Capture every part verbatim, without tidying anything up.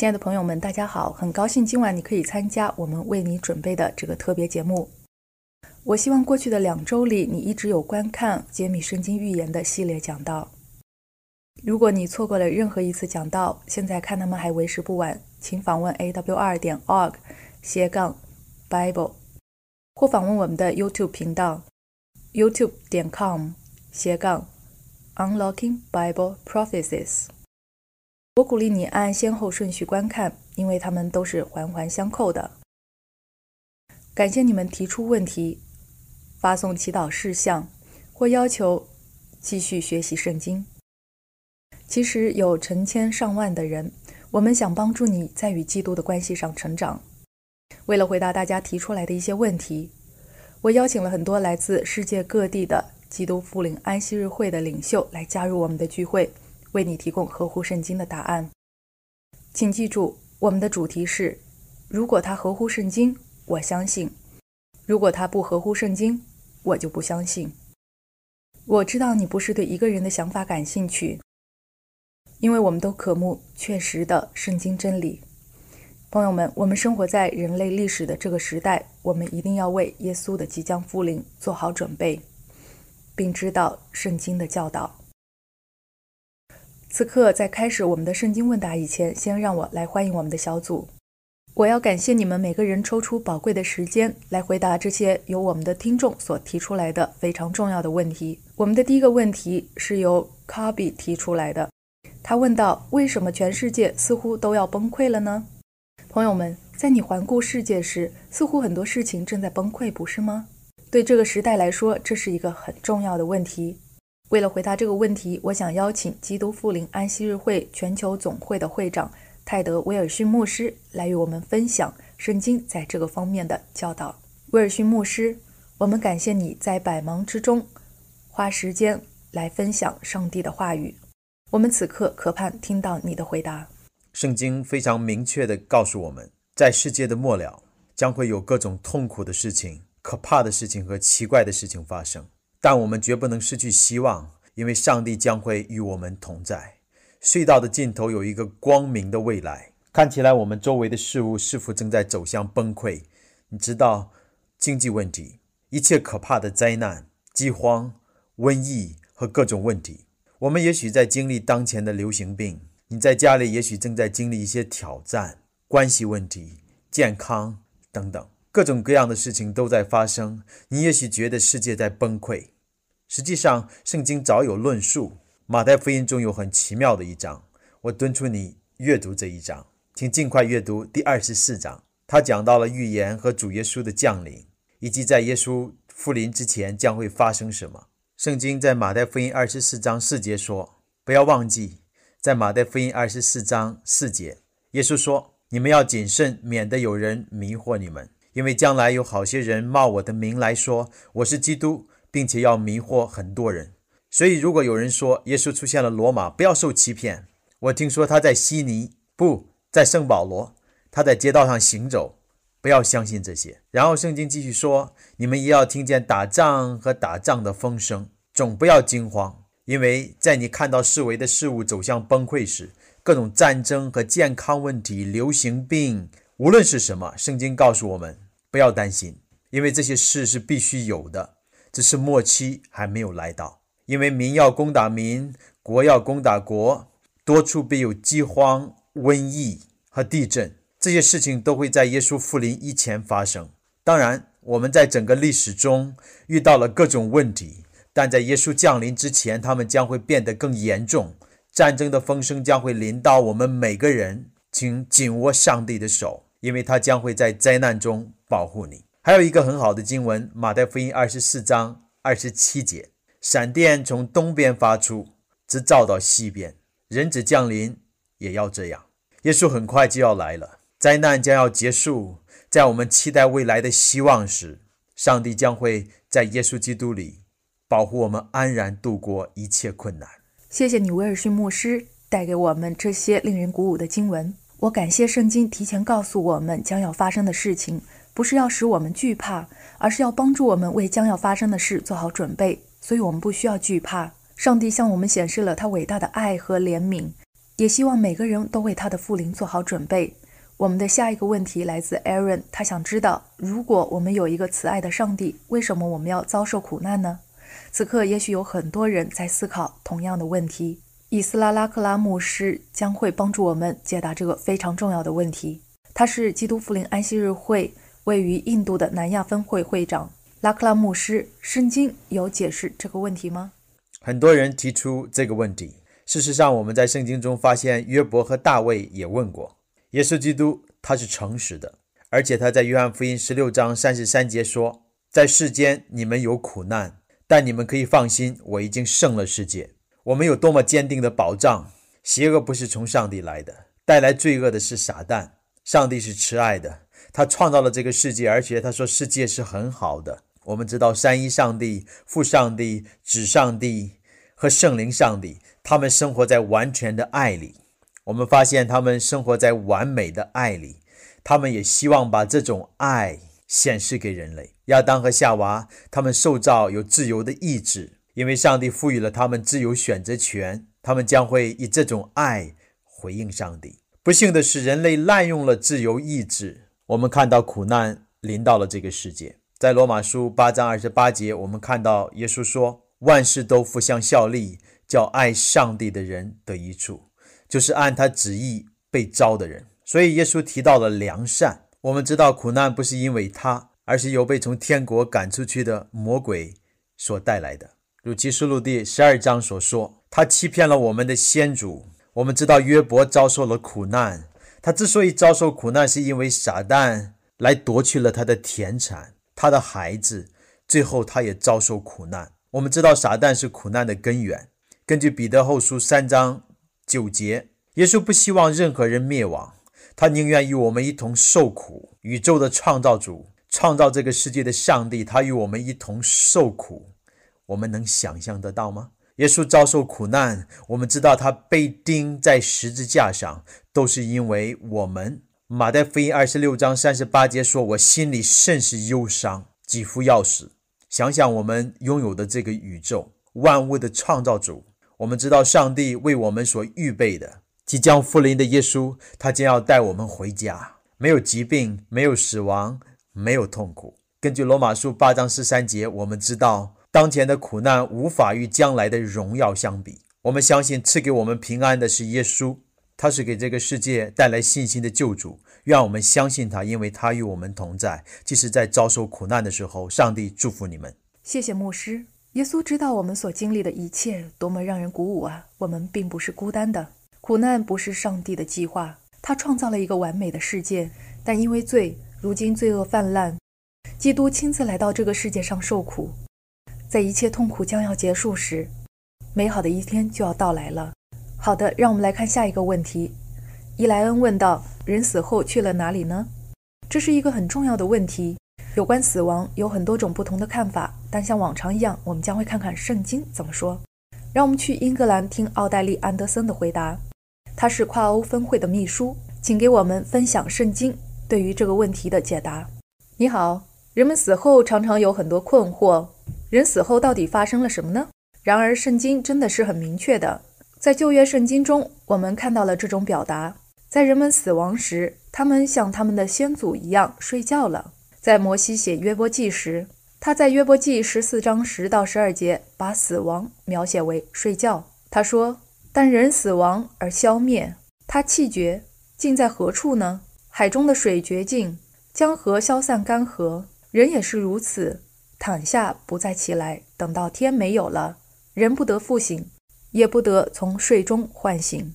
亲爱的朋友们，大家好！很高兴今晚你可以参加我们为你准备的这个特别节目。我希望过去的两周里，你一直有观看解密圣经预言的系列讲道。如果你错过了任何一次讲道，现在看他们还为时不晚，请访问 a w r 点 org 斜杠 bible 或访问我们的 YouTube 频道 youtube 点 com 斜杠 unlocking bible prophecies。 我鼓励你按先后顺序观看，因为它们都是环环相扣的。感谢你们提出问题、发送祈祷事项或要求继续学习圣经。其实有成千上万的人，我们想帮助你在与基督的关系上成长。为了回答大家提出来的一些问题，我邀请了很多来自世界各地的基督复临安息日会的领袖来加入我们的聚会，为你提供合乎圣经的答案。请记住，我们的主题是：如果它合乎圣经，我相信；如果它不合乎圣经，我就不相信。我知道你不是对一个人的想法感兴趣，因为我们都渴慕确实的圣经真理。朋友们，我们生活在人类历史的这个时代，我们一定要为耶稣的即将复临做好准备，并知道圣经的教导。此刻，在开始我们的圣经问答以前，先让我来欢迎我们的小组。我要感谢你们每个人抽出宝贵的时间来回答这些由我们的听众所提出来的非常重要的问题。我们的第一个问题是由 Kabi 提出来的。他问到，为什么全世界似乎都要崩溃了呢？朋友们，在你环顾世界时，似乎很多事情正在崩溃，不是吗？对这个时代来说，这是一个很重要的问题。为了回答这个问题，我想邀请基督复临安息日会全球总会的会长泰德·威尔逊牧师来与我们分享圣经在这个方面的教导。威尔逊牧师，我们感谢你在百忙之中花时间来分享上帝的话语。我们此刻渴盼听到你的回答。圣经非常明确地告诉我们，在世界的末了，将会有各种痛苦的事情、可怕的事情和奇怪的事情发生。但我们绝不能失去希望，因为上帝将会与我们同在。隧道的尽头有一个光明的未来。看起来我们周围的事物是否正在走向崩溃？你知道，经济问题、一切可怕的灾难、饥荒、瘟疫和各种问题。我们也许在经历当前的流行病，你在家里也许正在经历一些挑战、关系问题、健康等等，各种各样的事情都在发生。你也许觉得世界在崩溃，实际上圣经早有论述。马太福音中有很奇妙的一章，我敦促你阅读这一章，请尽快阅读第二十四章。它讲到了预言和主耶稣的降临，以及在耶稣复临之前将会发生什么。圣经在马太福音二十四章四节说，不要忘记，在马太福音二十四章四节，耶稣说，你们要谨慎，免得有人迷惑你们，因为将来有好些人冒我的名来说我是基督，并且要迷惑很多人。所以如果有人说耶稣出现了罗马，不要受欺骗。我听说他在悉尼，不，在圣保罗，他在街道上行走，不要相信这些。然后圣经继续说，你们也要听见打仗和打仗的风声，总不要惊慌，因为在你看到四围的事物走向崩溃时，各种战争和健康问题、流行病，无论是什么，圣经告诉我们不要担心，因为这些事是必须有的，只是末期还没有来到。因为民要攻打民，国要攻打国，多处必有饥荒、瘟疫和地震，这些事情都会在耶稣复临以前发生。当然，我们在整个历史中遇到了各种问题，但在耶稣降临之前，他们将会变得更严重。战争的风声将会临到我们每个人，请紧握上帝的手，因为他将会在灾难中保护你。还有一个很好的经文，马太福音二十四章二十七节，闪电从东边发出，直照到西边，人子降临也要这样。耶稣很快就要来了，灾难将要结束。在我们期待未来的希望时，上帝将会在耶稣基督里保护我们，安然度过一切困难。谢谢你，威尔逊牧师，带给我们这些令人鼓舞的经文。我感谢圣经提前告诉我们将要发生的事情，不是要使我们惧怕，而是要帮助我们为将要发生的事做好准备。所以我们不需要惧怕。上帝向我们显示了他伟大的爱和怜悯，也希望每个人都为他的复临做好准备。我们的下一个问题来自 Aaron， 他想知道，如果我们有一个慈爱的上帝，为什么我们要遭受苦难呢？此刻也许有很多人在思考同样的问题，以斯拉拉克拉牧师将会帮助我们解答这个非常重要的问题。他是基督复临安息日会位于印度的南亚分会会长。拉克拉牧师，圣经有解释这个问题吗？很多人提出这个问题。事实上，我们在圣经中发现约伯和大卫也问过。耶稣基督他是诚实的，而且他在约翰福音十六章三十三节说，在世间你们有苦难，但你们可以放心，我已经胜了世界。我们有多么坚定的保障，邪恶不是从上帝来的，带来罪恶的是撒旦。上帝是慈爱的，他创造了这个世界，而且他说世界是很好的。我们知道三一上帝、父上帝、子上帝和圣灵上帝，他们生活在完全的爱里。我们发现他们生活在完美的爱里，他们也希望把这种爱显示给人类。亚当和夏娃，他们受造有自由的意志，因为上帝赋予了他们自由选择权，他们将会以这种爱回应上帝。不幸的是，人类滥用了自由意志，我们看到苦难临到了这个世界。在罗马书八章二十八节，我们看到耶稣说，万事都互相效力，叫爱上帝的人得益处，就是按他旨意被召的人。所以耶稣提到了良善，我们知道苦难不是因为他，而是由被从天国赶出去的魔鬼所带来的。如启示录第十二章所说，他欺骗了我们的先祖。我们知道约伯遭受了苦难，他之所以遭受苦难，是因为撒旦来夺去了他的田产，他的孩子，最后他也遭受苦难。我们知道撒旦是苦难的根源。根据彼得后书三章九节，耶稣不希望任何人灭亡，他宁愿与我们一同受苦。宇宙的创造主，创造这个世界的上帝，他与我们一同受苦，我们能想象得到吗？耶稣遭受苦难，我们知道他被钉在十字架上，都是因为我们。马太福音二十六章三十八节说，我心里甚是忧伤，几乎要死。想想我们拥有的这个宇宙，万物的创造主，我们知道上帝为我们所预备的即将复临的耶稣，他将要带我们回家，没有疾病，没有死亡，没有痛苦。根据罗马书八章十三节，我们知道当前的苦难无法与将来的荣耀相比。我们相信赐给我们平安的是耶稣，他是给这个世界带来信心的救主，让我们相信他，因为他与我们同在，即使在遭受苦难的时候。上帝祝福你们。谢谢牧师。耶稣知道我们所经历的一切，多么让人鼓舞啊！我们并不是孤单的，苦难不是上帝的计划，他创造了一个完美的世界，但因为罪，如今罪恶泛滥，基督亲自来到这个世界上受苦。在一切痛苦将要结束时，美好的一天就要到来了。好的，让我们来看下一个问题。伊莱恩问道，人死后去了哪里呢？这是一个很重要的问题。有关死亡有很多种不同的看法，但像往常一样，我们将会看看圣经怎么说。让我们去英格兰听奥黛丽·安德森的回答，他是跨欧分会的秘书，请给我们分享圣经对于这个问题的解答。你好，人们死后常常有很多困惑，人死后到底发生了什么呢？然而圣经真的是很明确的。在旧约圣经中，我们看到了这种表达，在人们死亡时，他们像他们的先祖一样睡觉了。在摩西写约伯记时，他在约伯记十四章十到十二节把死亡描写为睡觉。他说，但人死亡而消灭，他气绝，尽在何处呢？海中的水绝尽，江河消散干涸，人也是如此，躺下不再起来，等到天没有了，人不得复醒，也不得从睡中唤醒。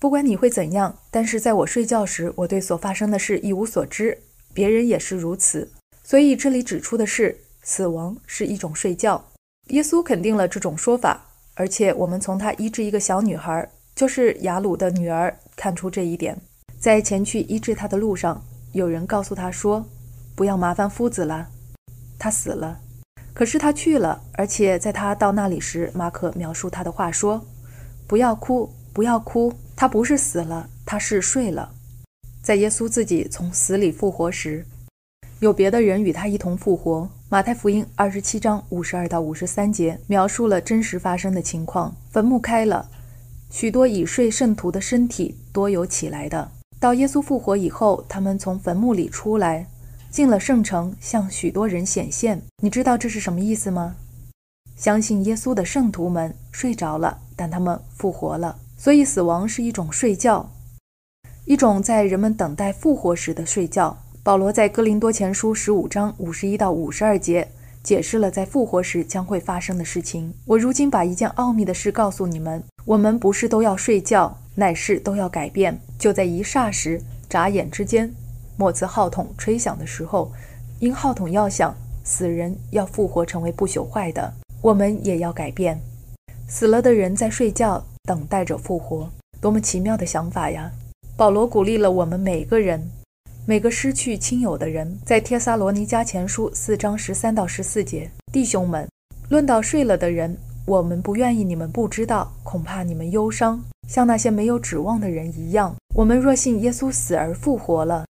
不管你会怎样，但是在我睡觉时，我对所发生的事一无所知，别人也是如此。所以这里指出的是，死亡是一种睡觉。耶稣肯定了这种说法，而且我们从他医治一个小女孩，就是雅鲁的女儿，看出这一点。在前去医治她的路上，有人告诉她说，不要麻烦夫子了，她死了。可是他去了，而且在他到那里时，马可描述他的话说，不要哭，不要哭，他不是死了，他是睡了。在耶稣自己从死里复活时，有别的人与他一同复活。马太福音二十七章五十二到五十三节描述了真实发生的情况，坟墓开了，许多已睡圣徒的身体多有起来的。到耶稣复活以后，他们从坟墓里出来，进了圣城，向许多人显现。你知道这是什么意思吗？相信耶稣的圣徒们睡着了，但他们复活了。所以死亡是一种睡觉，一种在人们等待复活时的睡觉。保罗在哥林多前书十五章五十一到五十二节解释了在复活时将会发生的事情。我如今把一件奥秘的事告诉你们，我们不是都要睡觉，乃是都要改变，就在一霎时，眨眼之间。末次号筒吹响的时候，因号筒要响，死人要复活成为不朽坏的，我们也要改变。死了的人在睡觉，等待着复活。多么奇妙的想法呀！保罗鼓励了我们每个人，每个失去亲友的人。在帖撒罗尼迦前书四章十三到十四节，弟兄们，论到睡了的人，我们不愿意你们不知道，恐怕你们忧伤，像那些没有指望的人一样。我们若信耶稣死而复活了，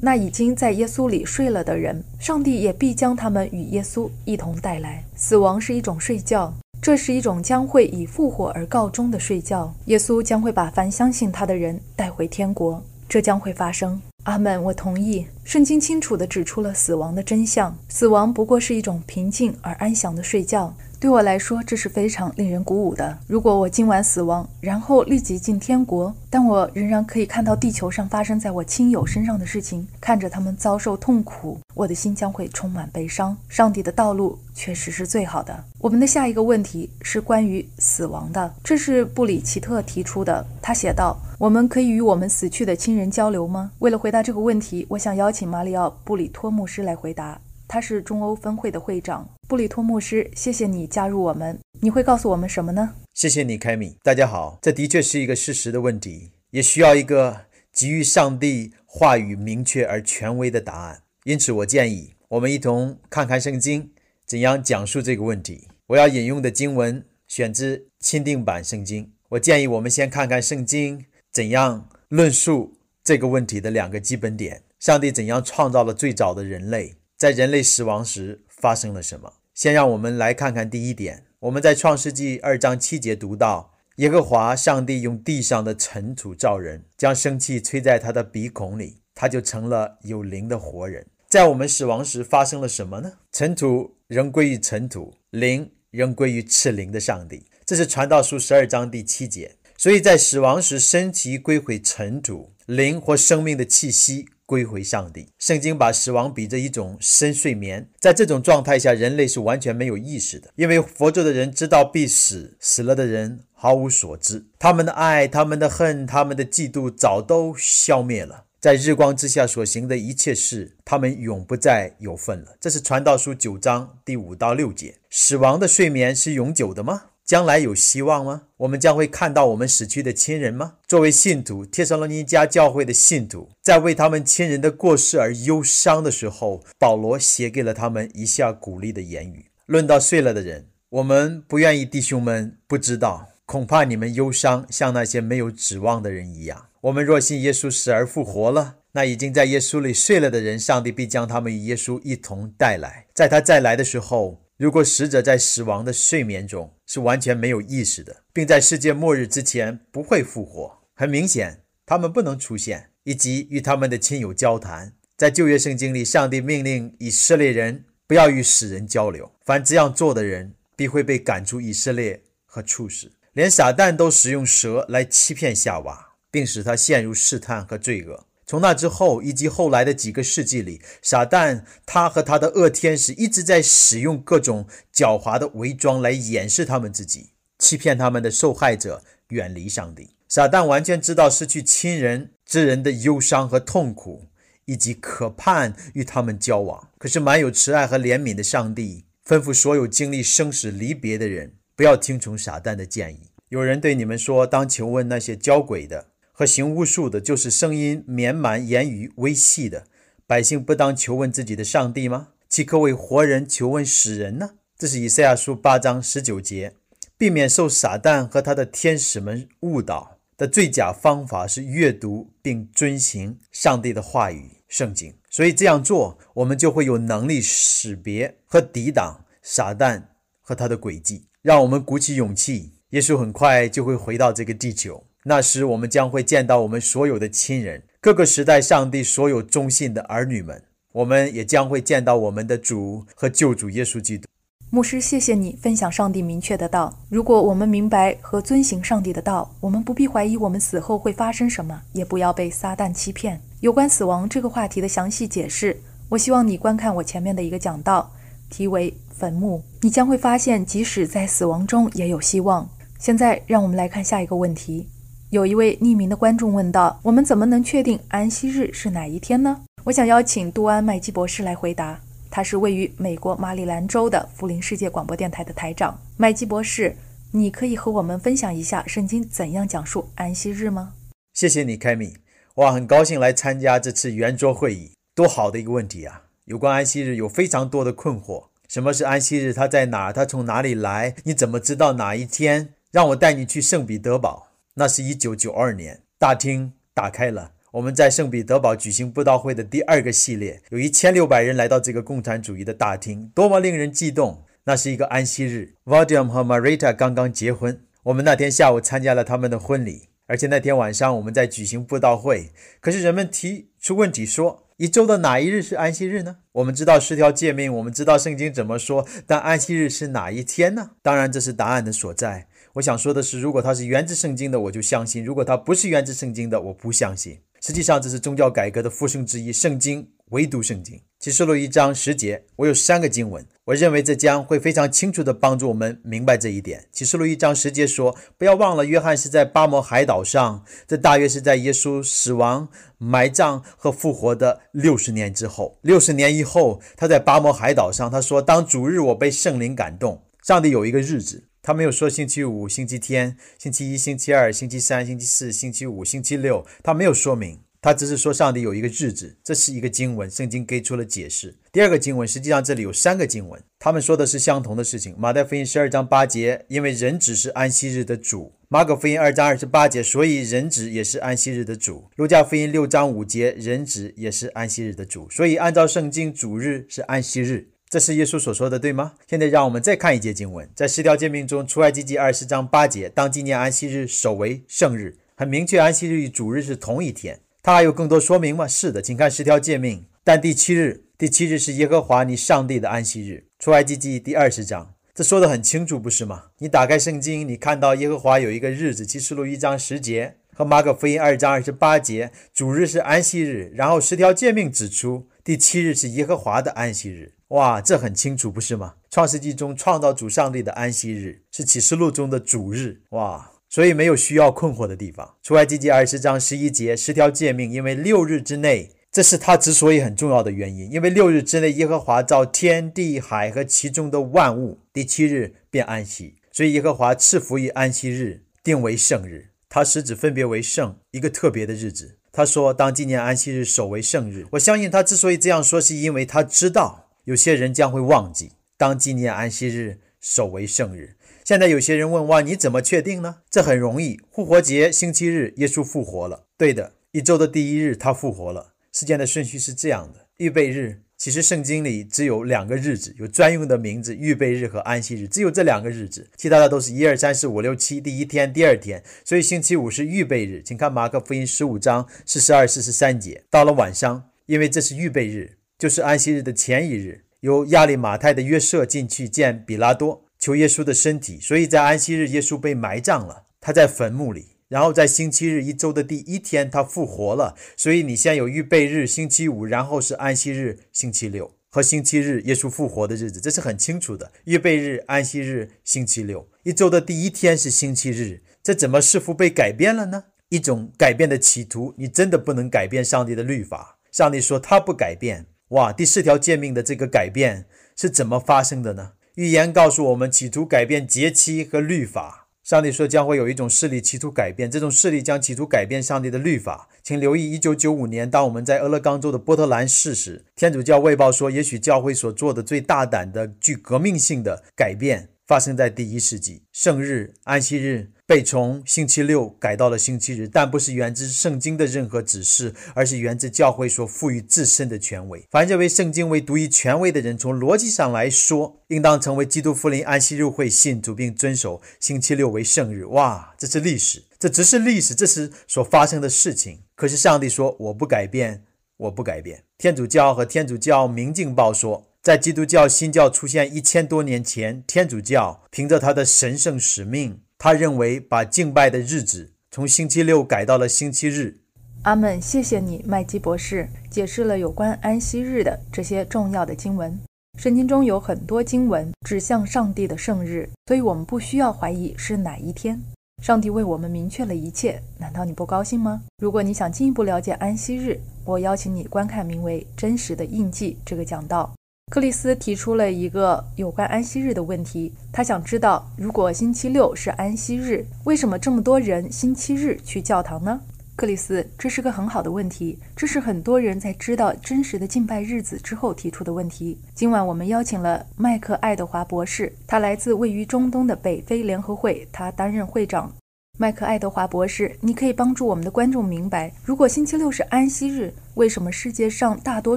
那已经在耶稣里睡了的人，上帝也必将他们与耶稣一同带来。死亡是一种睡觉，这是一种将会以复活而告终的睡觉。耶稣将会把凡相信他的人带回天国，这将会发生。阿们，我同意。圣经清楚地指出了死亡的真相，死亡不过是一种平静而安详的睡觉。对我来说，这是非常令人鼓舞的。如果我今晚死亡，然后立即进天国，但我仍然可以看到地球上发生在我亲友身上的事情，看着他们遭受痛苦，我的心将会充满悲伤。上帝的道路确实是最好的。我们的下一个问题是关于死亡的，这是布里奇特提出的。他写道，我们可以与我们死去的亲人交流吗？为了回答这个问题，我想邀请马里奥·布里托牧师来回答。他是中欧分会的会长。布里托牧师，谢谢你加入我们，你会告诉我们什么呢？谢谢你，凯米。大家好，这的确是一个事实的问题，也需要一个基于上帝话语明确而权威的答案。因此我建议我们一同看看圣经怎样讲述这个问题。我要引用的经文选自钦定版圣经。我建议我们先看看圣经怎样论述这个问题的两个基本点，上帝怎样创造了最早的人类，在人类死亡时发生了什么？先让我们来看看第一点。我们在创世纪二章七节读到，耶和华上帝用地上的尘土造人，将生气吹在他的鼻孔里，他就成了有灵的活人。在我们死亡时发生了什么呢？尘土仍归于尘土，灵仍归于赐灵的上帝。这是传道书十二章第七节。所以在死亡时，身体归回尘土，灵或生命的气息归回上帝。圣经把死亡比作一种深睡眠，在这种状态下，人类是完全没有意识的，因为活着的人知道必死，死了的人毫无所知。他们的爱，他们的恨，他们的嫉妒早都消灭了，在日光之下所行的一切事，他们永不再有份了。这是传道书九章第五到六节。死亡的睡眠是永久的吗？将来有希望吗？我们将会看到我们死去的亲人吗？作为信徒，帖撒罗尼迦教会的信徒，在为他们亲人的过世而忧伤的时候，保罗写给了他们一下鼓励的言语。论到睡了的人，我们不愿意弟兄们不知道，恐怕你们忧伤，像那些没有指望的人一样。我们若信耶稣死而复活了，那已经在耶稣里睡了的人，上帝必将他们与耶稣一同带来。在他再来的时候，如果死者在死亡的睡眠中是完全没有意识的，并在世界末日之前不会复活，很明显他们不能出现以及与他们的亲友交谈。在旧约圣经里，上帝命令以色列人不要与死人交流，凡这样做的人必会被赶出以色列和处死。连撒旦都使用蛇来欺骗夏娃，并使他陷入试探和罪恶。从那之后以及后来的几个世纪里，撒旦他和他的恶天使一直在使用各种狡猾的伪装来掩饰他们自己，欺骗他们的受害者远离上帝。撒旦完全知道失去亲人之人的忧伤和痛苦，以及渴盼与他们交往。可是满有慈爱和怜悯的上帝吩咐所有经历生死离别的人不要听从撒旦的建议。有人对你们说，当求问那些交鬼的和行巫术的，就是声音绵满、言语微细的百姓，不当求问自己的上帝吗？岂可为活人求问死人呢？这是以赛亚书八章十九节。避免受撒旦和他的天使们误导的最佳方法是阅读并遵行上帝的话语圣经。所以这样做，我们就会有能力识别和抵挡撒旦和他的诡计。让我们鼓起勇气，耶稣很快就会回到这个地球，那时我们将会见到我们所有的亲人，各个时代上帝所有忠信的儿女们，我们也将会见到我们的主和救主耶稣基督。牧师，谢谢你分享上帝明确的道。如果我们明白和遵行上帝的道，我们不必怀疑我们死后会发生什么，也不要被撒旦欺骗。有关死亡这个话题的详细解释，我希望你观看我前面的一个讲道，题为坟墓。你将会发现即使在死亡中也有希望。现在让我们来看下一个问题。有一位匿名的观众问道，我们怎么能确定安息日是哪一天呢？我想邀请杜安麦基博士来回答。他是位于美国马里兰州的福林世界广播电台的台长。麦基博士，你可以和我们分享一下圣经怎样讲述安息日吗？谢谢你，凯米。哇，很高兴来参加这次圆桌会议，多好的一个问题啊！有关安息日有非常多的困惑，什么是安息日？它在哪？它从哪里来？你怎么知道哪一天？让我带你去圣彼得堡，那是一九九二年，大厅打开了。我们在圣彼得堡举行布道会的第二个系列，有一千六百人来到这个共产主义的大厅，多么令人激动！那是一个安息日。 Vadim 和 Marita 刚刚结婚，我们那天下午参加了他们的婚礼，而且那天晚上我们在举行布道会。可是人们提出问题说，一周的哪一日是安息日呢？我们知道十条诫命，我们知道圣经怎么说，但安息日是哪一天呢？当然这是答案的所在。我想说的是，如果它是源自圣经的我就相信，如果它不是源自圣经的我不相信。实际上这是宗教改革的复兴之一，圣经，唯独圣经。启示录一章十节，我有三个经文，我认为这将会非常清楚地帮助我们明白这一点。启示录一章十节说，不要忘了约翰是在巴摩海岛上，这大约是在耶稣死亡、埋葬和复活的六十年之后。六十年以后，他在巴摩海岛上，他说，当主日我被圣灵感动。上帝有一个日子，他没有说星期五、星期天、星期一、星期二、星期三、星期四、星期五、星期六，他没有说明，他只是说上帝有一个日子。这是一个经文，圣经给出了解释。第二个经文，实际上这里有三个经文，他们说的是相同的事情。马太福音十二章八节，因为人子是安息日的主。马可福音二章二十八节，所以人子也是安息日的主。路加福音六章五节，人子也是安息日的主。所以按照圣经，主日是安息日。这是耶稣所说的，对吗？现在让我们再看一节经文，在十条诫命中，出埃及记二十章八节，当纪念安息日，守为圣日。很明确，安息日与主日是同一天。它还有更多说明吗？是的，请看十条诫命。但第七日，第七日是耶和华你上帝的安息日。出埃及记第二十章，这说得很清楚，不是吗？你打开圣经，你看到耶和华有一个日子，启示录一章十节和马可福音二章二十八节，主日是安息日。然后十条诫命指出，第七日是耶和华的安息日。哇，这很清楚，不是吗？创世纪中创造主上帝的安息日是启示录中的主日。哇，所以没有需要困惑的地方。出埃及记二十章十一节，十条诫命，因为六日之内，这是他之所以很重要的原因，因为六日之内耶和华造天地海和其中的万物，第七日便安息，所以耶和华赐福于安息日，定为圣日。他使之分别为圣，一个特别的日子。他说，当纪念安息日，守为圣日。我相信他之所以这样说，是因为他知道有些人将会忘记，当纪念安息日，守为圣日。现在有些人问，哇，你怎么确定呢？这很容易，复活节星期日，耶稣复活了。对的，一周的第一日他复活了。事件的顺序是这样的，预备日，其实圣经里只有两个日子，有专用的名字，预备日和安息日，只有这两个日子，其他的都是一二三四五六七，第一天，第二天。所以星期五是预备日，请看马可福音十五章四十二、四十三节。到了晚上，因为这是预备日，就是安息日的前一日，由亚利马太的约瑟进去见比拉多，求耶稣的身体，所以在安息日耶稣被埋葬了，他在坟墓里。然后在星期日一周的第一天他复活了，所以你先有预备日星期五，然后是安息日星期六和星期日耶稣复活的日子，这是很清楚的。预备日、安息日、星期六，一周的第一天是星期日，这怎么似乎被改变了呢？一种改变的企图，你真的不能改变上帝的律法，上帝说他不改变。哇，第四条诫命的这个改变是怎么发生的呢？预言告诉我们，企图改变节期和律法。上帝说将会有一种势力企图改变，这种势力将企图改变上帝的律法。请留意一九九五年，当我们在俄勒冈州的波特兰市时，天主教卫报说，也许教会所做的最大胆的具革命性的改变发生在第一世纪，圣日、安息日被从星期六改到了星期日，但不是源自圣经的任何指示，而是源自教会所赋予自身的权威。凡认为圣经为独一权威的人，从逻辑上来说应当成为基督福临安息日会信主，并遵守星期六为圣日。哇，这是历史，这只是历史，这是所发生的事情。可是上帝说，我不改变，我不改变。天主教和天主教明镜报说，在基督教新教出现一千多年前，天主教凭着他的神圣使命，他认为把敬拜的日子从星期六改到了星期日。阿们，谢谢你，麦基博士，解释了有关安息日的这些重要的经文。圣经中有很多经文指向上帝的圣日，所以我们不需要怀疑是哪一天。上帝为我们明确了一切，难道你不高兴吗？如果你想进一步了解安息日，我邀请你观看名为《真实的印记》这个讲道。克里斯提出了一个有关安息日的问题，他想知道，如果星期六是安息日，为什么这么多人星期日去教堂呢？克里斯，这是个很好的问题，这是很多人在知道真实的敬拜日子之后提出的问题。今晚我们邀请了麦克爱德华博士，他来自位于中东的北非联合会，他担任会长。麦克爱德华博士，你可以帮助我们的观众明白，如果星期六是安息日，为什么世界上大多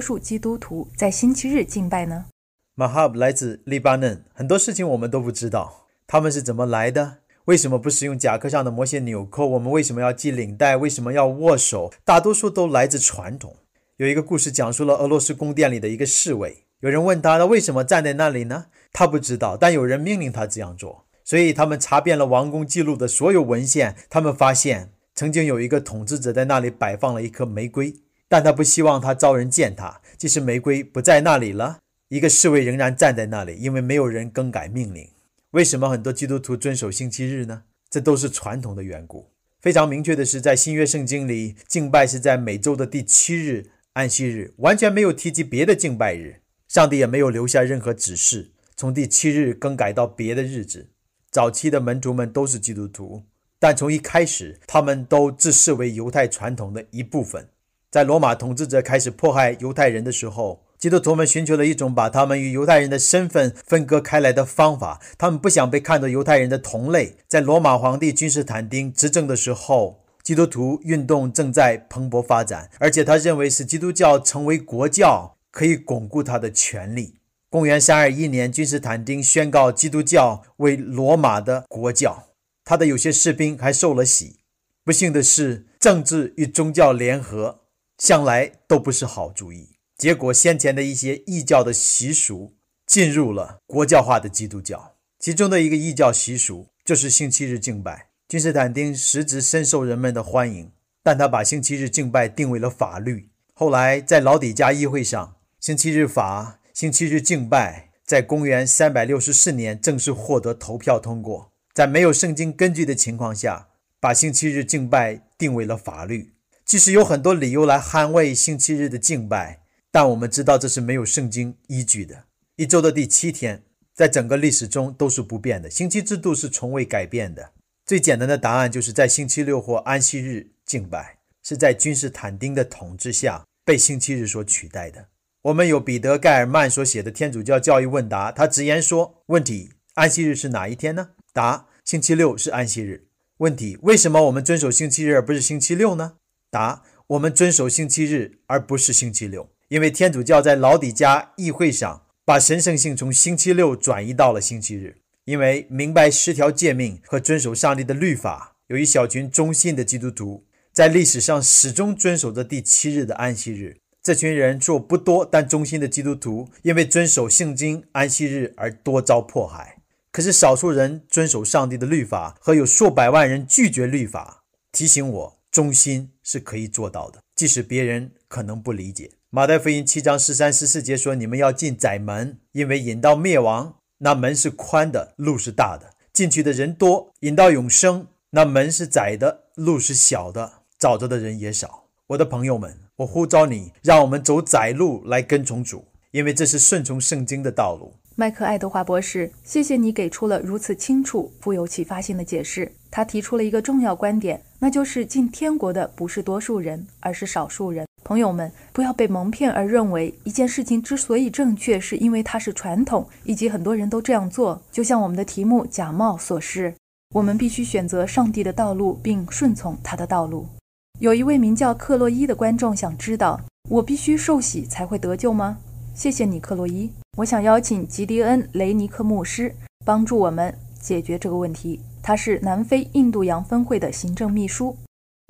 数基督徒在星期日敬拜呢？马哈布来自黎巴嫩，很多事情我们都不知道，他们是怎么来的？为什么不使用夹克上的某些纽扣？我们为什么要系领带？为什么要握手？大多数都来自传统。有一个故事讲述了俄罗斯宫殿里的一个侍卫，有人问他，他为什么站在那里呢？他不知道，但有人命令他这样做。所以他们查遍了王宫记录的所有文献，他们发现曾经有一个统治者在那里摆放了一颗玫瑰，但他不希望他遭人践踏。即使玫瑰不在那里了，一个侍卫仍然站在那里，因为没有人更改命令。为什么很多基督徒遵守星期日呢？这都是传统的缘故。非常明确的是，在新约圣经里，敬拜是在每周的第七日安息日，完全没有提及别的敬拜日。上帝也没有留下任何指示，从第七日更改到别的日子。早期的门徒们都是基督徒，但从一开始他们都自视为犹太传统的一部分。在罗马统治者开始迫害犹太人的时候，基督徒们寻求了一种把他们与犹太人的身份分割开来的方法，他们不想被看作犹太人的同类。在罗马皇帝君士坦丁执政的时候，基督徒运动正在蓬勃发展，而且他认为使基督教成为国教可以巩固他的权力。公元三二一年，君士坦丁宣告基督教为罗马的国教，他的有些士兵还受了洗。不幸的是，政治与宗教联合向来都不是好主意，结果先前的一些异教的习俗进入了国教化的基督教。其中的一个异教习俗就是星期日敬拜。君士坦丁时值深受人们的欢迎，但他把星期日敬拜定为了法律。后来在老底嘉议会上，星期日法、星期日敬拜在公元三百六十四年正式获得投票通过。在没有圣经根据的情况下，把星期日敬拜定为了法律。即使有很多理由来捍卫星期日的敬拜，但我们知道这是没有圣经依据的。一周的第七天在整个历史中都是不变的，星期制度是从未改变的。最简单的答案就是在星期六或安息日敬拜是在君士坦丁的统治下被星期日所取代的。我们有彼得·盖尔曼所写的《天主教教义问答》，他直言说：问题，安息日是哪一天呢？答：星期六是安息日。问题，为什么我们遵守星期日而不是星期六呢？答：我们遵守星期日而不是星期六，因为天主教在老底嘉议会上把神圣性从星期六转移到了星期日。因为明白十条诫命和遵守上帝的律法，有一小群忠信的基督徒在历史上始终遵守着第七日的安息日。这群人数不多，但忠心的基督徒因为遵守圣经安息日而多遭迫害。可是少数人遵守上帝的律法，和有数百万人拒绝律法，提醒我，忠心是可以做到的，即使别人可能不理解。马太福音七章十三、十四节说：你们要进窄门，因为引到灭亡，那门是宽的，路是大的，进去的人多；引到永生，那门是窄的，路是小的，找着的人也少。我的朋友们，我呼召你，让我们走窄路来跟从主，因为这是顺从圣经的道路。麦克爱德华博士，谢谢你给出了如此清楚、富有启发性的解释。他提出了一个重要观点，那就是进天国的不是多数人，而是少数人。朋友们，不要被蒙骗而认为一件事情之所以正确，是因为它是传统，以及很多人都这样做，就像我们的题目假冒所示。我们必须选择上帝的道路，并顺从他的道路。有一位名叫克洛伊的观众想知道：我必须受洗才会得救吗？谢谢你，克洛伊。我想邀请吉迪恩·雷尼克牧师帮助我们解决这个问题。他是南非印度洋分会的行政秘书。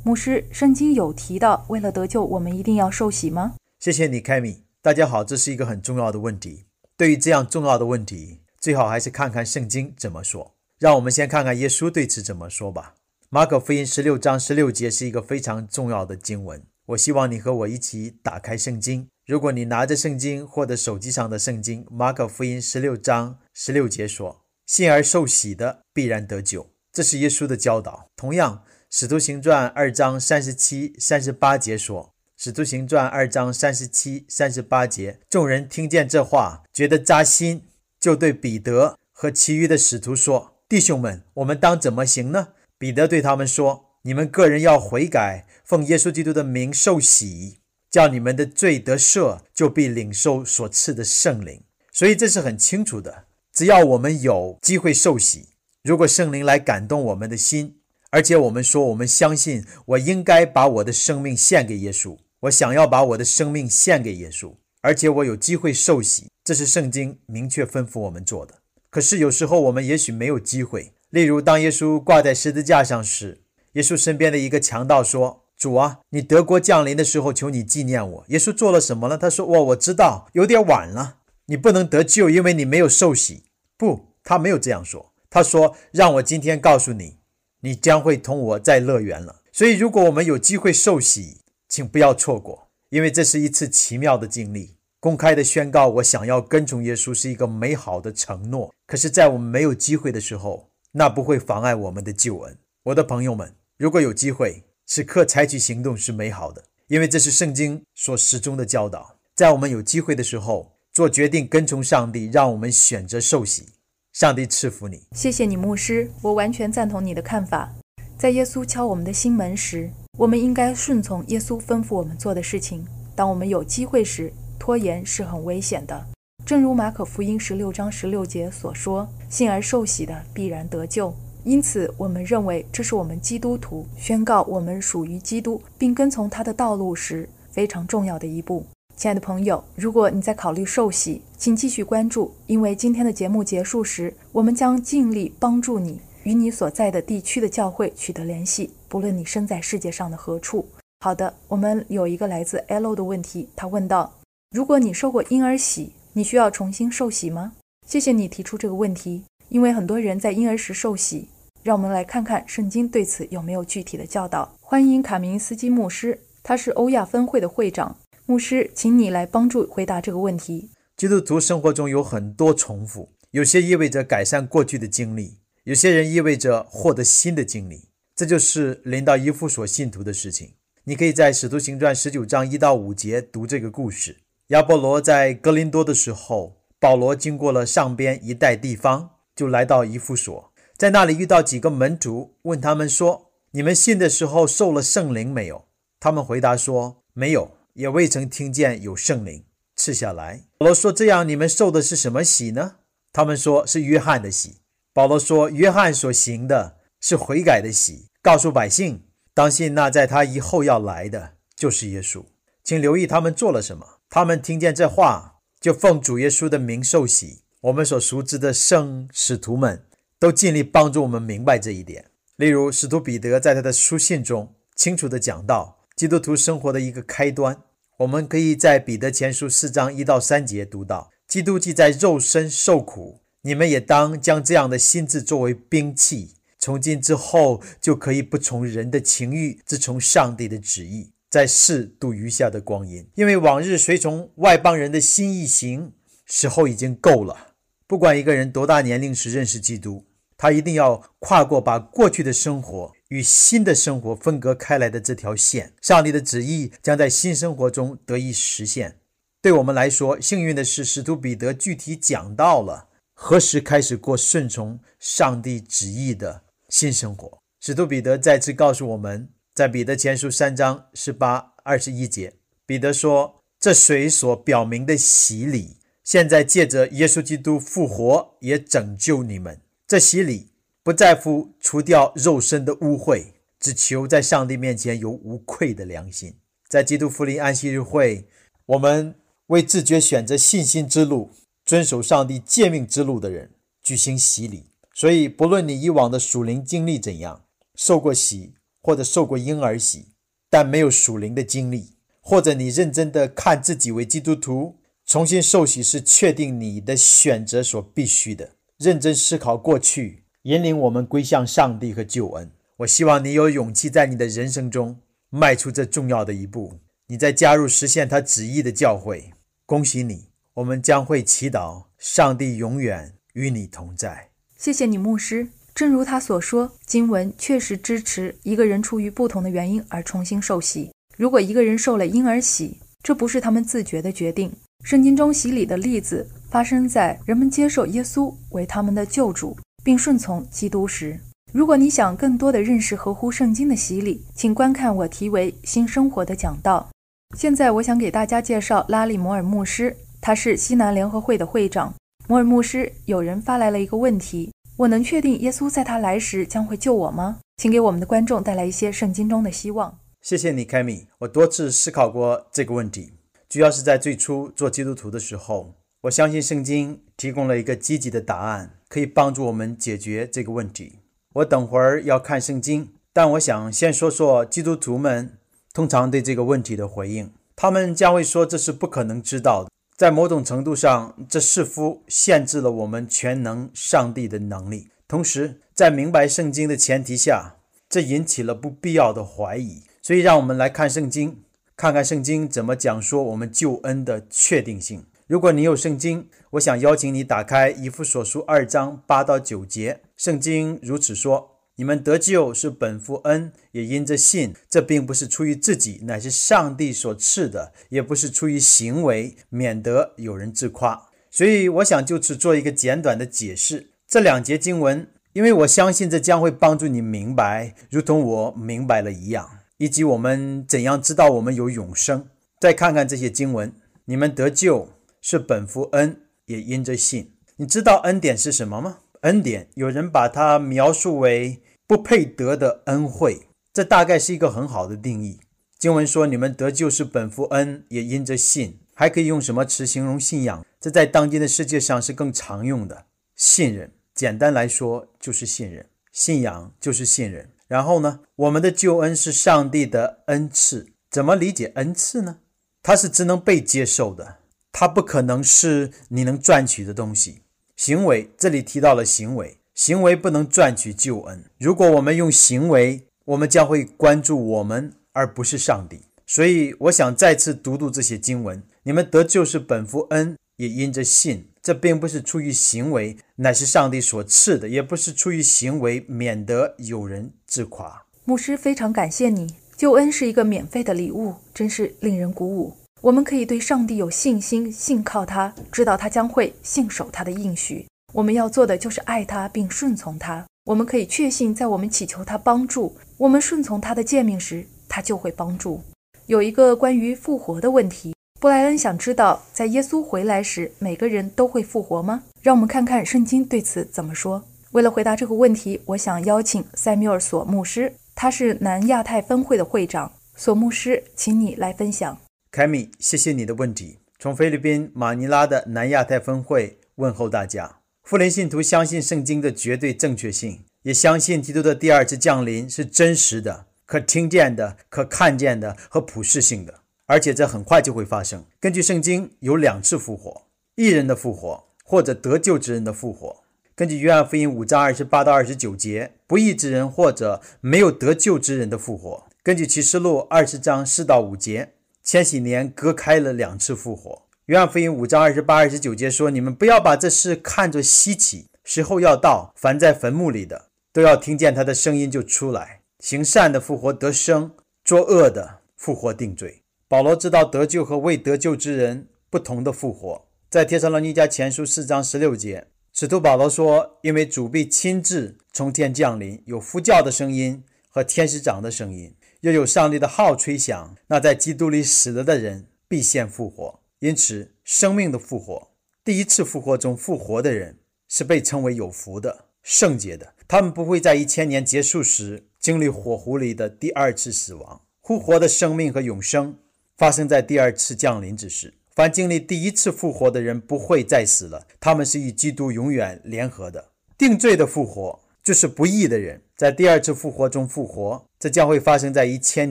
牧师，圣经有提到，为了得救，我们一定要受洗吗？谢谢你，凯米。大家好，这是一个很重要的问题。对于这样重要的问题，最好还是看看圣经怎么说。让我们先看看耶稣对此怎么说吧。马可福音十六章十六节是一个非常重要的经文。我希望你和我一起打开圣经。如果你拿着圣经或者手机上的圣经，马可福音十六章十六节说：信而受洗的必然得救。这是耶稣的教导。同样，使徒行传二章三十七、三十八节说，使徒行传二章三十七、三十八节，众人听见这话，觉得扎心，就对彼得和其余的使徒说：弟兄们，我们当怎么行呢？彼得对他们说：你们个人要悔改，奉耶稣基督的名受洗，叫你们的罪得赦，就必领受所赐的圣灵。所以这是很清楚的，只要我们有机会受洗，如果圣灵来感动我们的心，而且我们说我们相信我应该把我的生命献给耶稣，我想要把我的生命献给耶稣，而且我有机会受洗，这是圣经明确吩咐我们做的。可是有时候我们也许没有机会，例如当耶稣挂在十字架上时，耶稣身边的一个强盗说：主啊，你得国降临的时候，求你纪念我。耶稣做了什么呢？他说：哦，我知道有点晚了，你不能得救，因为你没有受洗。不，他没有这样说，他说：让我今天告诉你，你将会同我在乐园了。所以如果我们有机会受洗，请不要错过，因为这是一次奇妙的经历。公开的宣告我想要跟从耶稣是一个美好的承诺，可是在我们没有机会的时候，那不会妨碍我们的救恩。我的朋友们，如果有机会，此刻采取行动是美好的，因为这是圣经所始终的教导。在我们有机会的时候，做决定跟从上帝，让我们选择受洗。上帝赐福你。谢谢你，牧师，我完全赞同你的看法。在耶稣敲我们的心门时，我们应该顺从耶稣吩咐我们做的事情。当我们有机会时，拖延是很危险的。正如马可福音十六章十六节所说，信而受洗的必然得救。因此我们认为这是我们基督徒宣告我们属于基督并跟从他的道路时非常重要的一步。亲爱的朋友，如果你在考虑受洗，请继续关注，因为今天的节目结束时，我们将尽力帮助你与你所在的地区的教会取得联系，不论你身在世界上的何处。好的，我们有一个来自 L 的问题，他问道：如果你受过婴儿洗，你需要重新受洗吗？谢谢你提出这个问题，因为很多人在婴儿时受洗。让我们来看看圣经对此有没有具体的教导。欢迎卡明斯基牧师，他是欧亚分会的会长。牧师，请你来帮助回答这个问题。基督徒生活中有很多重复，有些意味着改善过去的经历，有些人意味着获得新的经历，这就是临到以弗所信徒的事情。你可以在使徒行传十九章一到五节读这个故事。亚波罗在哥林多的时候，保罗经过了上边一带地方，就来到以弗所，在那里遇到几个门徒，问他们说：你们信的时候受了圣灵没有？他们回答说：没有，也未曾听见有圣灵赐下来。保罗说：这样你们受的是什么洗呢？他们说是约翰的洗。保罗说：约翰所行的是悔改的洗，告诉百姓，当信那在他以后要来的就是耶稣。请留意他们做了什么。他们听见这话，就奉主耶稣的名受洗。我们所熟知的圣使徒们都尽力帮助我们明白这一点。例如使徒彼得在他的书信中清楚地讲到基督徒生活的一个开端。我们可以在彼得前书四章一到三节读到：基督既在肉身受苦，你们也当将这样的心志作为兵器，从今之后就可以不从人的情欲，只从上帝的旨意，在世度余下的光阴。因为往日随从外邦人的心意行，时候已经够了。不管一个人多大年龄时认识基督，他一定要跨过把过去的生活与新的生活分隔开来的这条线。上帝的旨意将在新生活中得以实现。对我们来说，幸运的是使徒彼得具体讲到了何时开始过顺从上帝旨意的新生活。使徒彼得再次告诉我们，在彼得前书三章十八、二十一节，彼得说：这水所表明的洗礼，现在借着耶稣基督复活也拯救你们。这洗礼不在乎除掉肉身的污秽，只求在上帝面前有无愧的良心。在基督福临安息日会，我们为自觉选择信心之路、遵守上帝诫命之路的人举行洗礼。所以不论你以往的属灵经历怎样，受过洗或者受过婴儿洗，但没有属灵的经历，或者你认真的看自己为基督徒，重新受洗是确定你的选择所必须的。认真思考过去，引领我们归向上帝和救恩。我希望你有勇气在你的人生中迈出这重要的一步，你在加入实现他旨意的教会。恭喜你，我们将会祈祷上帝永远与你同在。谢谢你，牧师。正如他所说，经文确实支持一个人出于不同的原因而重新受洗。如果一个人受了婴儿洗，这不是他们自觉的决定。圣经中洗礼的例子发生在人们接受耶稣为他们的救主，并顺从基督时。如果你想更多的认识合乎圣经的洗礼，请观看我题为新生活的讲道。现在我想给大家介绍拉里摩尔牧师，他是西南联合会的会长。摩尔牧师，有人发来了一个问题：我能确定耶稣在他来时将会救我吗？请给我们的观众带来一些圣经中的希望。谢谢你，凯米。我多次思考过这个问题，主要是在最初做基督徒的时候。我相信圣经提供了一个积极的答案，可以帮助我们解决这个问题。我等会儿要看圣经，但我想先说说基督徒们通常对这个问题的回应。他们将会说这是不可能知道的。在某种程度上，这似乎限制了我们全能上帝的能力。同时，在明白圣经的前提下，这引起了不必要的怀疑。所以，让我们来看圣经，看看圣经怎么讲说我们救恩的确定性。如果你有圣经，我想邀请你打开以弗所书二章八到九节。圣经如此说：你们得救是本乎恩，也因着信。这并不是出于自己，乃是上帝所赐的，也不是出于行为，免得有人自夸。所以我想就此做一个简短的解释这两节经文，因为我相信这将会帮助你明白，如同我明白了一样，以及我们怎样知道我们有永生。再看看这些经文：你们得救是本乎恩，也因着信。你知道恩典是什么吗？恩典，有人把它描述为不配得的恩惠，这大概是一个很好的定义。经文说你们得救是本乎恩，也因着信。还可以用什么词形容信仰？这在当今的世界上是更常用的。信任，简单来说就是信任，信仰就是信任。然后呢，我们的救恩是上帝的恩赐。怎么理解恩赐呢？它是只能被接受的，它不可能是你能赚取的东西。行为，这里提到了行为，行为不能赚取救恩。如果我们用行为，我们将会关注我们，而不是上帝。所以我想再次读读这些经文：你们得救是本乎恩，也因着信。这并不是出于行为，乃是上帝所赐的，也不是出于行为，免得有人自夸。牧师，非常感谢你。救恩是一个免费的礼物，真是令人鼓舞。我们可以对上帝有信心，信靠他，知道他将会信守他的应许。我们要做的就是爱他并顺从他。我们可以确信，在我们祈求他帮助，我们顺从他的诫命时，他就会帮助。有一个关于复活的问题，布莱恩想知道，在耶稣回来时，每个人都会复活吗？让我们看看圣经对此怎么说。为了回答这个问题，我想邀请塞缪尔索牧师，他是南亚太分会的会长。索牧师，请你来分享。凯米，谢谢你的问题。从菲律宾马尼拉的南亚太分会问候大家。复临信徒相信圣经的绝对正确性，也相信基督的第二次降临是真实的、可听见的、可看见的和普世性的，而且这很快就会发生。根据圣经，有两次复活：义人的复活，或者得救之人的复活。根据约翰福音五章二十八到二十九节，不义之人或者没有得救之人的复活。根据启示录二十章四到五节，千禧年隔开了两次复活。约翰福音五章二十八、二十九节说：“你们不要把这事看作稀奇，时候要到，凡在坟墓里的，都要听见他的声音就出来。行善的复活得生，作恶的复活定罪。”保罗知道得救和未得救之人不同的复活。在帖撒罗尼迦前书四章十六节，使徒保罗说：“因为主必亲自从天降临，有呼叫的声音和天使长的声音，又有上帝的号吹响。那在基督里死了的人必先复活。”因此，生命的复活，第一次复活中复活的人是被称为有福的、圣洁的，他们不会在一千年结束时经历火湖里的第二次死亡。复活的生命和永生发生在第二次降临之时。凡经历第一次复活的人不会再死了，他们是与基督永远联合的。定罪的复活就是不义的人在第二次复活中复活，这将会发生在一千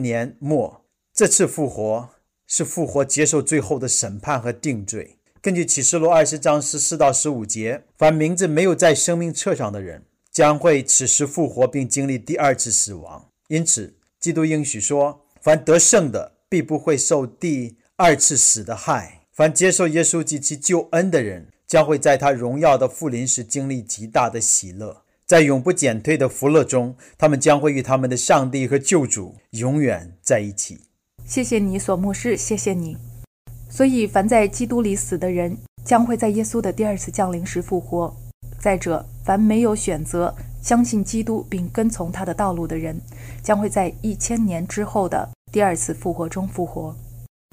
年末。这次复活是复活接受最后的审判和定罪。根据启示录二十章十四到十五节，凡名字没有在生命册上的人将会此时复活并经历第二次死亡。因此基督应许说，凡得胜的必不会受第二次死的害。凡接受耶稣及其救恩的人将会在他荣耀的复临时经历极大的喜乐。在永不减退的福乐中，他们将会与他们的上帝和救主永远在一起。谢谢你，索牧师，谢谢你。所以凡在基督里死的人将会在耶稣的第二次降临时复活。再者，凡没有选择相信基督并跟从他的道路的人将会在一千年之后的第二次复活中复活。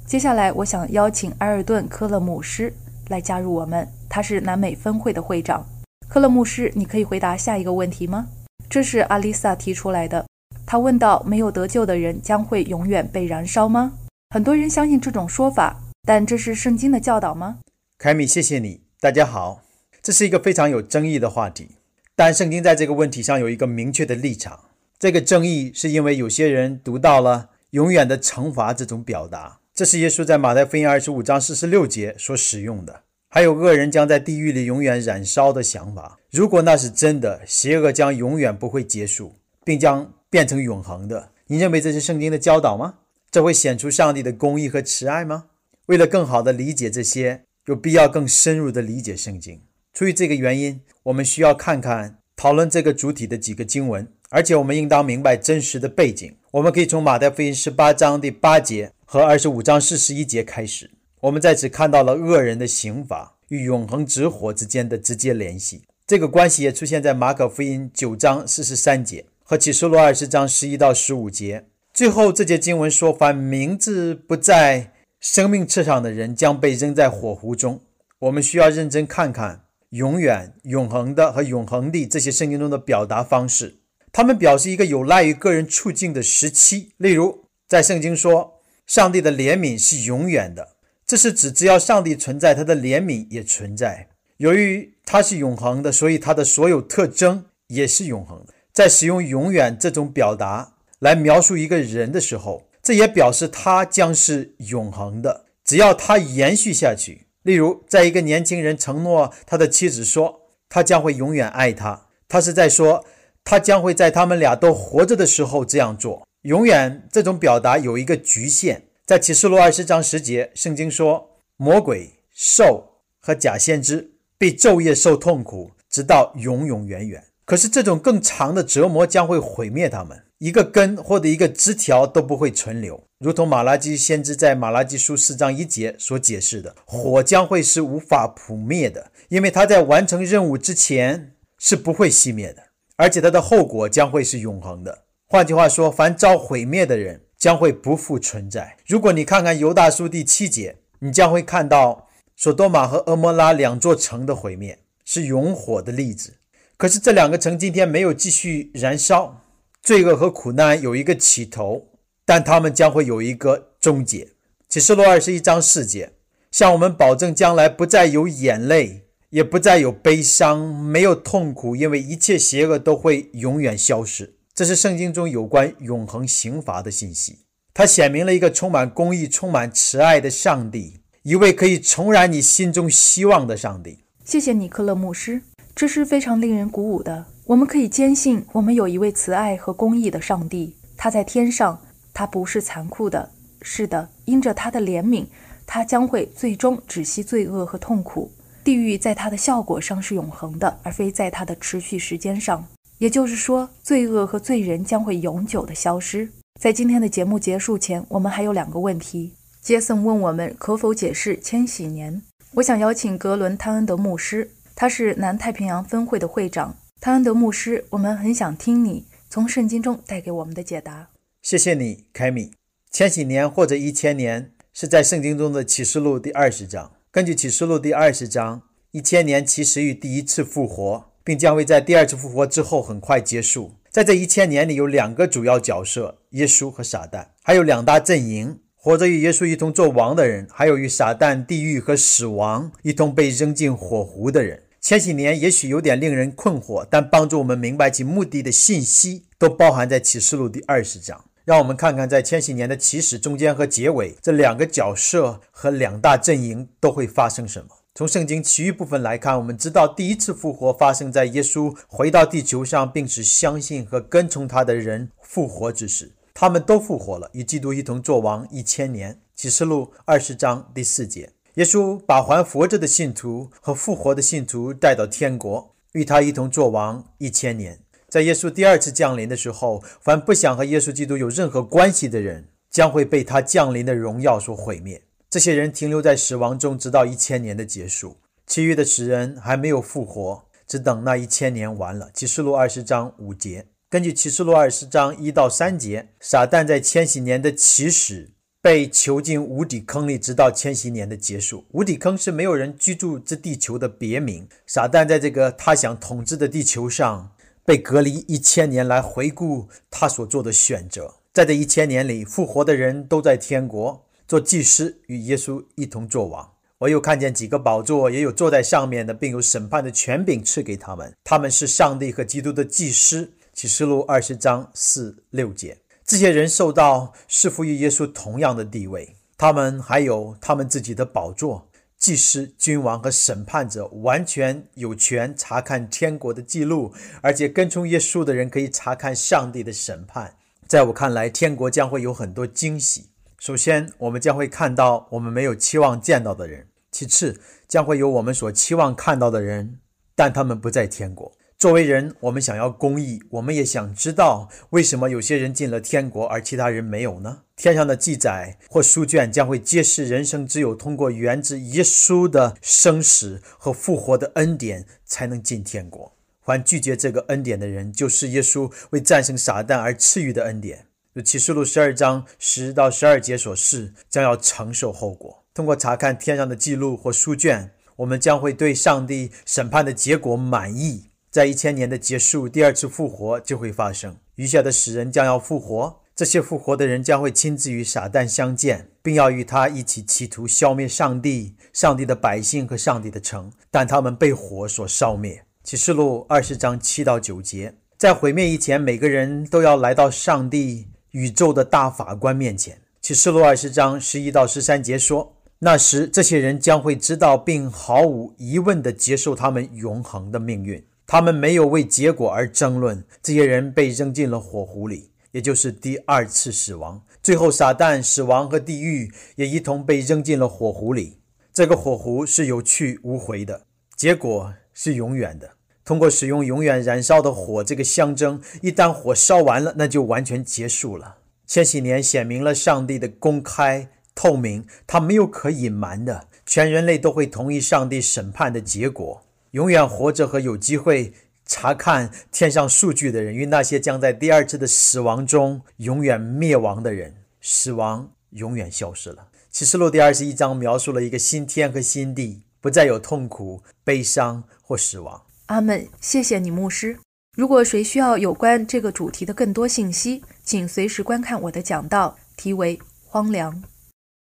接下来我想邀请埃尔顿·科勒牧师来加入我们，他是南美分会的会长。科勒牧师，你可以回答下一个问题吗？这是阿丽萨提出来的，他问到，没有得救的人将会永远被燃烧吗？很多人相信这种说法，但这是圣经的教导吗？凯米，谢谢你。大家好，这是一个非常有争议的话题，但圣经在这个问题上有一个明确的立场。这个争议是因为有些人读到了永远的惩罚这种表达，这是耶稣在马太福音二十五章四十六节所使用的，还有恶人将在地狱里永远燃烧的想法。如果那是真的，邪恶将永远不会结束，并将变成永恒的。你认为这是圣经的教导吗？这会显出上帝的公义和慈爱吗？为了更好地理解这些，有必要更深入地理解圣经。出于这个原因，我们需要看看讨论这个主体的几个经文，而且我们应当明白真实的背景。我们可以从马太福音十八章第八节和二十五章四十一节开始。我们在此看到了恶人的刑罚与永恒之火之间的直接联系，这个关系也出现在马可福音九章四十三节和启示录二十章十一到十五节。最后这节经文说，凡名字不在生命册上的人将被扔在火湖中。我们需要认真看看永远、永恒的和永恒的这些圣经中的表达方式，他们表示一个有赖于个人处境的时期。例如在圣经说，上帝的怜悯是永远的，这是指只要上帝存在，他的怜悯也存在。由于他是永恒的，所以他的所有特征也是永恒的。在使用永远这种表达来描述一个人的时候，这也表示他将是永恒的，只要他延续下去。例如在一个年轻人承诺他的妻子说他将会永远爱他，他是在说他将会在他们俩都活着的时候这样做。永远这种表达有一个局限，在启示录二十章十节，圣经说，魔鬼、兽和假先知必昼夜受痛苦，直到永永远远。可是这种更长的折磨将会毁灭他们，一个根或者一个枝条都不会存留，如同马拉基先知在马拉基书四章一节所解释的，火将会是无法扑灭的，因为它在完成任务之前是不会熄灭的，而且它的后果将会是永恒的。换句话说，凡遭毁灭的人将会不复存在。如果你看看犹大书第七节，你将会看到索多玛和俄摩拉两座城的毁灭是永火的例子。可是这两个城今天没有继续燃烧，罪恶和苦难有一个起头，但他们将会有一个终结。启示录二十一章四节向我们保证，将来不再有眼泪，也不再有悲伤，没有痛苦，因为一切邪恶都会永远消失。这是圣经中有关永恒刑罚的信息，它显明了一个充满公义、充满慈爱的上帝，一位可以重燃你心中希望的上帝。谢谢你，科勒牧师，这是非常令人鼓舞的。我们可以坚信我们有一位慈爱和公义的上帝，他在天上，他不是残酷的。是的，因着他的怜悯，他将会最终止息罪恶和痛苦。地狱在它的效果上是永恒的，而非在它的持续时间上，也就是说，罪恶和罪人将会永久的消失。在今天的节目结束前，我们还有两个问题。Jason 问我们可否解释千禧年。我想邀请格伦·汤恩德牧师，他是南太平洋分会的会长。汤恩德牧师，我们很想听你从圣经中带给我们的解答。谢谢你，凯米。千禧年或者一千年是在圣经中的启示录第二十章。根据启示录第二十章，一千年其实与第一次复活并将会在第二次复活之后很快结束。在这一千年里，有两个主要角色，耶稣和撒旦，还有两大阵营，活着与耶稣一同做王的人，还有与撒旦、地狱和死亡一同被扔进火湖的人。前几年也许有点令人困惑，但帮助我们明白其目的的信息都包含在启示录第二十章。让我们看看在千禧年的起始、中间和结尾，这两个角色和两大阵营都会发生什么。从圣经其余部分来看，我们知道第一次复活发生在耶稣回到地球上，并使相信和跟从他的人复活之时，他们都复活了，与基督一同作王一千年。启示录二十章第四节，耶稣把还活着的信徒和复活的信徒带到天国，与他一同作王一千年。在耶稣第二次降临的时候，凡不想和耶稣基督有任何关系的人，将会被他降临的荣耀所毁灭。这些人停留在死亡中，直到一千年的结束。其余的死人还没有复活，只等那一千年完了。启示录二十章五节。根据启示录二十章一到三节，撒旦在千禧年的起始被囚禁无底坑里，直到千禧年的结束。无底坑是没有人居住之地球的别名。撒旦在这个他想统治的地球上被隔离一千年，来回顾他所做的选择。在这一千年里，复活的人都在天国做祭司，与耶稣一同作王。我又看见几个宝座，也有坐在上面的，并有审判的权柄赐给他们，他们是上帝和基督的祭司。启示录二十章四六节。这些人受到似乎与耶稣同样的地位，他们还有他们自己的宝座。祭司、君王和审判者完全有权查看天国的记录，而且跟从耶稣的人可以查看上帝的审判。在我看来，天国将会有很多惊喜。首先，我们将会看到我们没有期望见到的人；其次，将会有我们所期望看到的人，但他们不在天国。作为人，我们想要公义，我们也想知道为什么有些人进了天国而其他人没有呢？天上的记载或书卷将会揭示，人生只有通过源自耶稣的生死和复活的恩典才能进天国。凡拒绝这个恩典的人，就是耶稣为战胜撒旦而赐予的恩典，如启示录十二章十到十二节所示，将要承受后果。通过查看天上的记录或书卷，我们将会对上帝审判的结果满意。在一千年的结束，第二次复活就会发生，余下的死人将要复活。这些复活的人将会亲自与撒旦相见，并要与他一起企图消灭上帝、上帝的百姓和上帝的城，但他们被火所烧灭。启示录二十章七到九节。在毁灭以前，每个人都要来到上帝宇宙的大法官面前。启示录二十章十一到十三节说，那时这些人将会知道，并毫无疑问地接受他们永恒的命运。他们没有为结果而争论，这些人被扔进了火湖里，也就是第二次死亡。最后，撒旦、死亡和地狱也一同被扔进了火湖里。这个火湖是有去无回的，结果是永远的。通过使用永远燃烧的火这个象征，一旦火烧完了，那就完全结束了。千禧年显明了上帝的公开透明，他没有可隐瞒的，全人类都会同意上帝审判的结果。永远活着和有机会查看天上数据的人，与那些将在第二次的死亡中永远灭亡的人，死亡永远消失了。启示录第二十一章描述了一个新天和新地，不再有痛苦、悲伤或死亡。阿们，谢谢你牧师。如果谁需要有关这个主题的更多信息，请随时观看我的讲道，题为荒凉。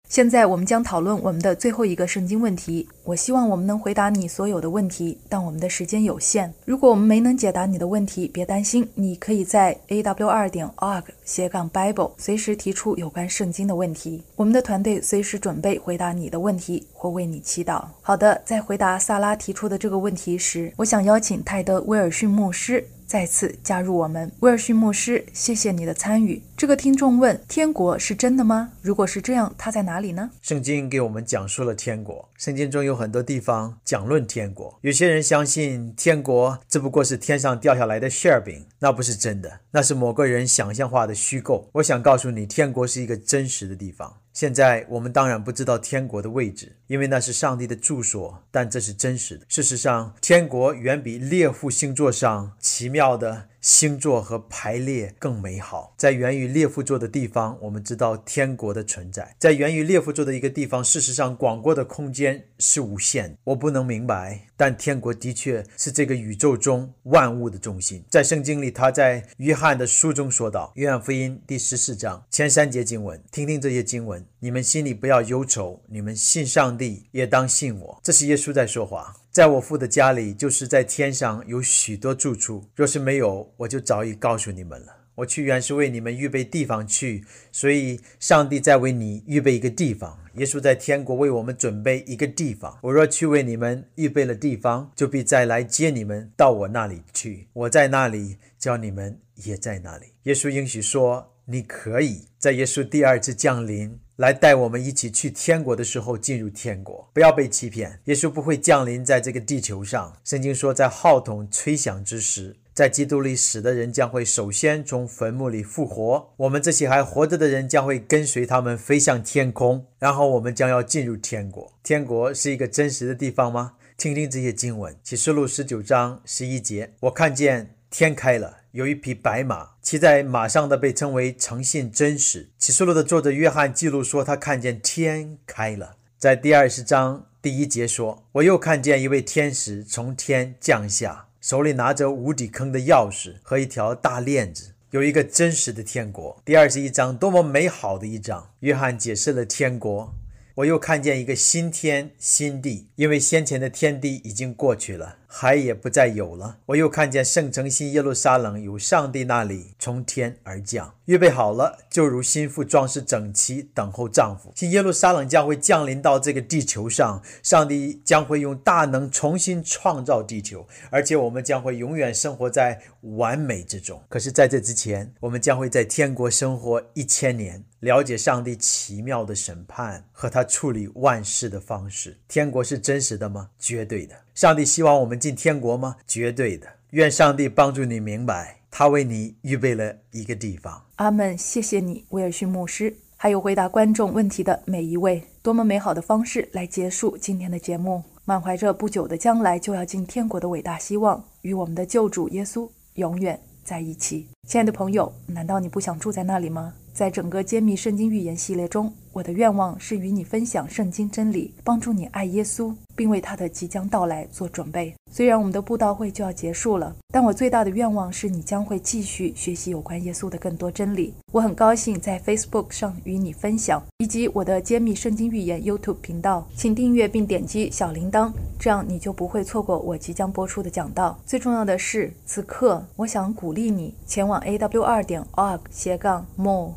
现在我们将讨论我们的最后一个圣经问题，我希望我们能回答你所有的问题，但我们的时间有限。如果我们没能解答你的问题，别担心，你可以在 a w r dot org slash bible 随时提出有关圣经的问题，我们的团队随时准备回答你的问题或为你祈祷。好的，在回答萨拉提出的这个问题时，我想邀请泰德·威尔逊牧师再次加入我们。威尔逊牧师，谢谢你的参与。这个听众问，天国是真的吗？如果是这样，它在哪里呢？圣经给我们讲述了天国，圣经中有很多地方讲论天国。有些人相信天国只不过是天上掉下来的馅饼，那不是真的，那是某个人想象化的虚构。我想告诉你，天国是一个真实的地方。现在我们当然不知道天国的位置，因为那是上帝的住所，但这是真实的。事实上，天国远比猎户星座上奇妙的星座和排列更美好。在源于列夫座的地方，我们知道天国的存在。在源于列夫座的一个地方，事实上广阔的空间是无限的。我不能明白，但天国的确是这个宇宙中万物的中心。在圣经里，他在约翰的书中说道，约翰福音第十四章前三节经文，听听这些经文，你们心里不要忧愁，你们信上帝也当信我。这是耶稣在说话，在我父的家里，就是在天上，有许多住处，若是没有，我就早已告诉你们了。我去原是为你们预备地方去，所以上帝在为你预备一个地方。耶稣在天国为我们准备一个地方，我若去为你们预备了地方，就必再来接你们到我那里去。我在那里，叫你们也在那里。耶稣应许说，你可以在耶稣第二次降临来带我们一起去天国的时候进入天国。不要被欺骗，耶稣不会降临在这个地球上。圣经说，在号筒吹响之时，在基督里死的人将会首先从坟墓里复活，我们这些还活着的人将会跟随他们飞向天空，然后我们将要进入天国。天国是一个真实的地方吗？听听这些经文，启示录十九章十一节，我看见天开了，有一匹白马，骑在马上的被称为诚信真实。启示录的作者约翰记录说，他看见天开了。在第二十章第一节说，我又看见一位天使从天降下，手里拿着无底坑的钥匙和一条大链子。有一个真实的天国。第二十一章多么美好的一章，约翰解释了天国。我又看见一个新天新地，因为先前的天地已经过去了，海也不再有了。我又看见圣城新耶路撒冷由上帝那里从天而降，预备好了，就如新妇装饰整齐，等候丈夫。新耶路撒冷将会降临到这个地球上，上帝将会用大能重新创造地球，而且我们将会永远生活在完美之中。可是在这之前，我们将会在天国生活一千年，了解上帝奇妙的审判和他处理万事的方式。天国是真实的吗？绝对的。上帝希望我们进天国吗？绝对的。愿上帝帮助你明白，他为你预备了一个地方。阿们，谢谢你，威尔逊牧师，还有回答观众问题的每一位。多么美好的方式来结束今天的节目，满怀着不久的将来就要进天国的伟大希望，与我们的救主耶稣永远在一起。亲爱的朋友，难道你不想住在那里吗？在整个揭秘圣经预言系列中，我的愿望是与你分享圣经真理，帮助你爱耶稣，并为他的即将到来做准备。虽然我们的布道会就要结束了，但我最大的愿望是你将会继续学习有关耶稣的更多真理。我很高兴在 Facebook 上与你分享，以及我的揭秘圣经预言 YouTube 频道，请订阅并点击小铃铛，这样你就不会错过我即将播出的讲道。最重要的是，此刻我想鼓励你前往 a w r dot org slash more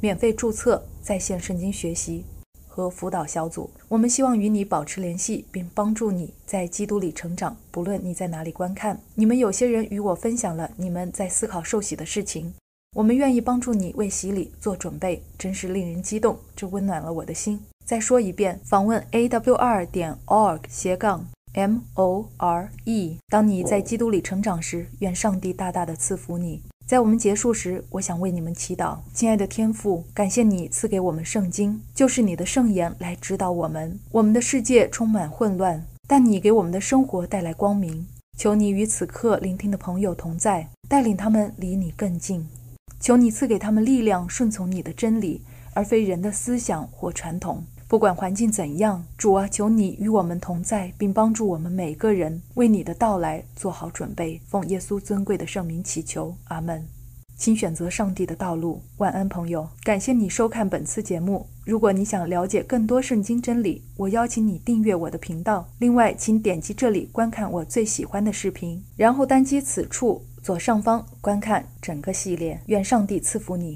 免费注册在线圣经学习和辅导小组。我们希望与你保持联系，并帮助你在基督里成长，不论你在哪里观看。你们有些人与我分享了你们在思考受洗的事情，我们愿意帮助你为洗礼做准备，真是令人激动，这温暖了我的心。再说一遍，访问 a w r dot org slash more。 当你在基督里成长时，愿上帝大大的赐福你。在我们结束时，我想为你们祈祷。亲爱的天父，感谢你赐给我们圣经，就是你的圣言来指导我们。我们的世界充满混乱，但你给我们的生活带来光明。求你与此刻聆听的朋友同在，带领他们离你更近。求你赐给他们力量，顺从你的真理，而非人的思想或传统。不管环境怎样，主啊，求你与我们同在，并帮助我们每个人为你的到来做好准备。奉耶稣尊贵的圣名祈求，阿们。请选择上帝的道路。晚安，朋友，感谢你收看本次节目。如果你想了解更多圣经真理，我邀请你订阅我的频道。另外，请点击这里观看我最喜欢的视频，然后单击此处左上方观看整个系列。愿上帝赐福你。